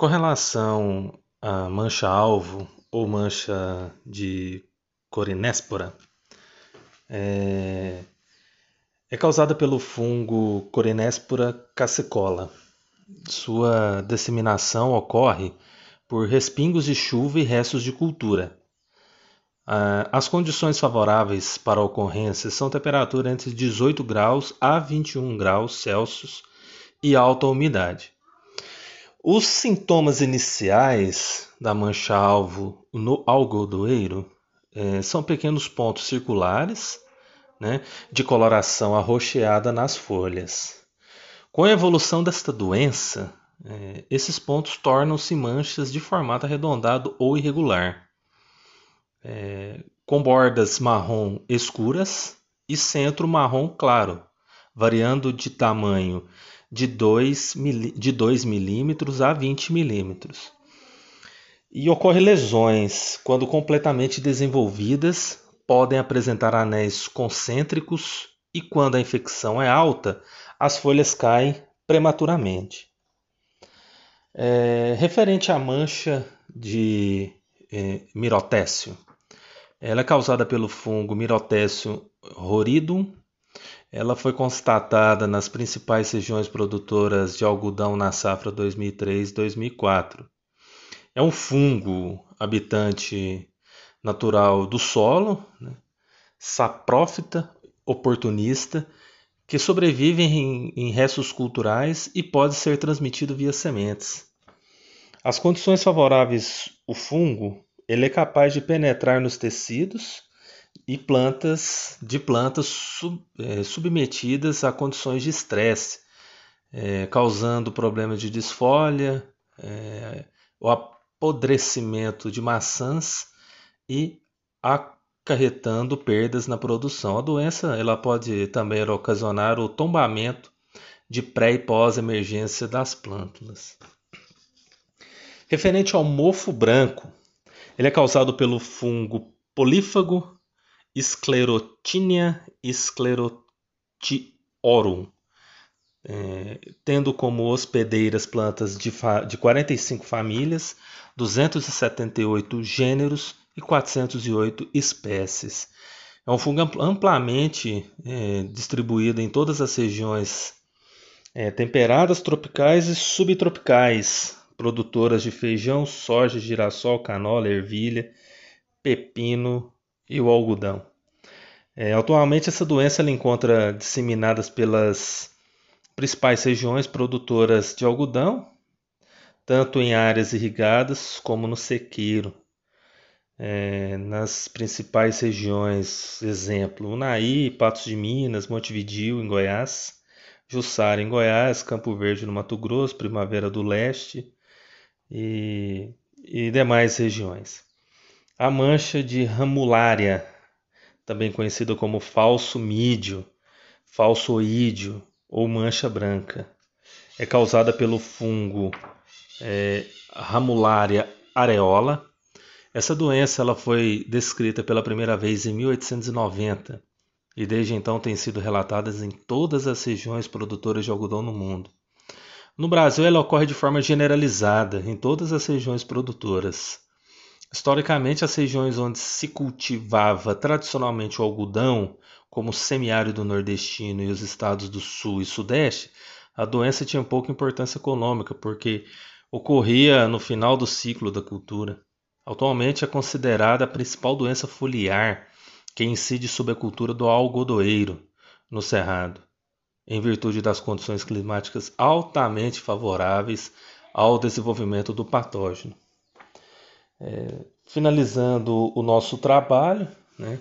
Com relação à mancha-alvo ou mancha de Corynespora, é causada pelo fungo Corynespora cassicola. Sua disseminação ocorre por respingos de chuva e restos de cultura. As condições favoráveis para a ocorrência são temperatura entre 18 graus a 21 graus Celsius e alta umidade. Os sintomas iniciais da mancha-alvo no algodoeiro são pequenos pontos circulares, né, de coloração arroxeada nas folhas. Com a evolução desta doença, esses pontos tornam-se manchas de formato arredondado ou irregular, com bordas marrom escuras e centro marrom claro, variando de tamanho de 2 milímetros a 20 milímetros. E ocorre lesões, quando completamente desenvolvidas, podem apresentar anéis concêntricos e, quando a infecção é alta, as folhas caem prematuramente. Referente à mancha de mirotécio, ela é causada pelo fungo mirotécio roridum. Ela foi constatada nas principais regiões produtoras de algodão na safra 2003-2004. É um fungo habitante natural do solo, né, saprófita, oportunista, que sobrevive em restos culturais e pode ser transmitido via sementes. As condições favoráveis ao fungo, ele é capaz de penetrar nos tecidos e plantas submetidas a condições de estresse, causando problemas de desfolha, o apodrecimento de maçãs e acarretando perdas na produção. A doença ela pode também ocasionar o tombamento de pré e pós-emergência das plântulas. Referente ao mofo branco, ele é causado pelo fungo polífago Esclerotinia sclerotiorum, tendo como hospedeiras plantas de 45 famílias, 278 gêneros e 408 espécies. É um fungo amplamente distribuído em todas as regiões temperadas, tropicais e subtropicais, produtoras de feijão, soja, girassol, canola, ervilha, pepino e o algodão. Atualmente essa doença ela encontra disseminadas pelas principais regiões produtoras de algodão, tanto em áreas irrigadas como no sequeiro. Nas principais regiões, exemplo, Unaí, Patos de Minas, Montevideo em Goiás, Jussara em Goiás, Campo Verde no Mato Grosso, Primavera do Leste e demais regiões. A mancha de Ramularia, também conhecida como falso mídio, falso oídio ou mancha branca, é causada pelo fungo Ramularia areola. Essa doença ela foi descrita pela primeira vez em 1890 e desde então tem sido relatada em todas as regiões produtoras de algodão no mundo. No Brasil ela ocorre de forma generalizada em todas as regiões produtoras. Historicamente, as regiões onde se cultivava tradicionalmente o algodão, como o semiárido nordestino e os estados do sul e sudeste, a doença tinha pouca importância econômica, porque ocorria no final do ciclo da cultura. Atualmente é considerada a principal doença foliar, que incide sobre a cultura do algodoeiro no cerrado, em virtude das condições climáticas altamente favoráveis ao desenvolvimento do patógeno. Finalizando o nosso trabalho, né,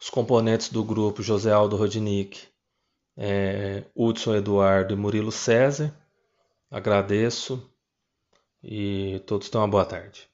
os componentes do grupo José Aldo Rodnik, Hudson Eduardo e Murilo César. Agradeço e todos tenham uma boa tarde.